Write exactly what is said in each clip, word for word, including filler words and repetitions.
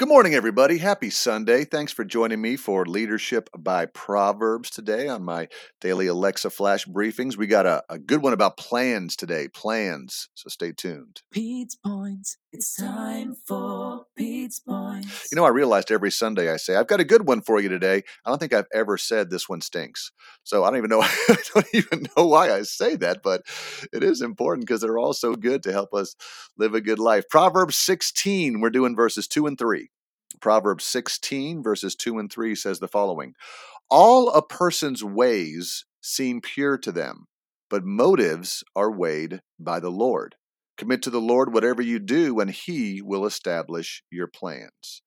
Good morning, everybody. Happy Sunday. Thanks for joining me for Leadership by Proverbs today on my daily Alexa flash briefings. We got a, a good one about plans today, plans. So stay tuned. Pete's Points. It's time for Pete's Points. You know, I realized every Sunday I say, I've got a good one for you today. I don't think I've ever said this one stinks. So I don't even know, I don't even know why I say that, but it is important because they're all so good to help us live a good life. Proverbs sixteen, we're doing verses two and three. Proverbs sixteen, verses two and three says the following: all a person's ways seem pure to them, but motives are weighed by the Lord. Commit to the Lord whatever you do, and He will establish your plans.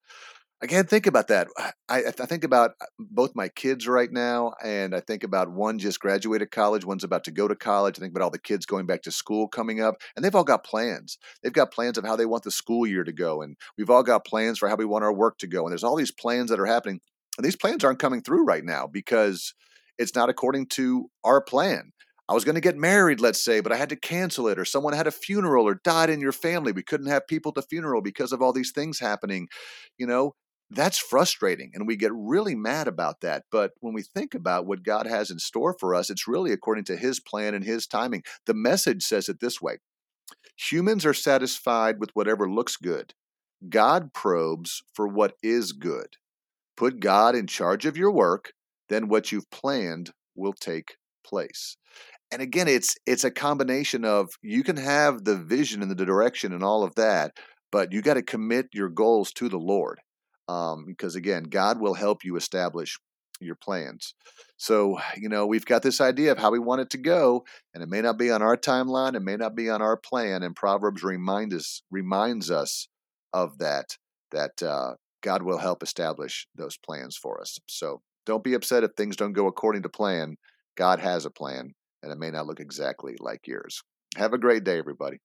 Again, think about that. I, I think about both my kids right now, and I think about one just graduated college, one's about to go to college. I think about all the kids going back to school coming up, and they've all got plans. They've got plans of how they want the school year to go, and we've all got plans for how we want our work to go. And there's all these plans that are happening, and these plans aren't coming through right now because it's not according to our plan. I was going to get married, let's say, but I had to cancel it, or someone had a funeral or died in your family. We couldn't have people at the funeral because of all these things happening, you know. That's frustrating, and we get really mad about that. But when we think about what God has in store for us, it's really according to His plan and His timing. The Message says it this way: humans are satisfied with whatever looks good. God probes for what is good. Put God in charge of your work, then what you've planned will take place. And again, it's it's a combination of, you can have the vision and the direction and all of that, but you got to commit your goals to the Lord. Um, because again, God will help you establish your plans. So, you know, we've got this idea of how we want it to go, and it may not be on our timeline. It may not be on our plan. And Proverbs remind us, reminds us of that, that uh, God will help establish those plans for us. So don't be upset if things don't go according to plan. God has a plan, and it may not look exactly like yours. Have a great day, everybody.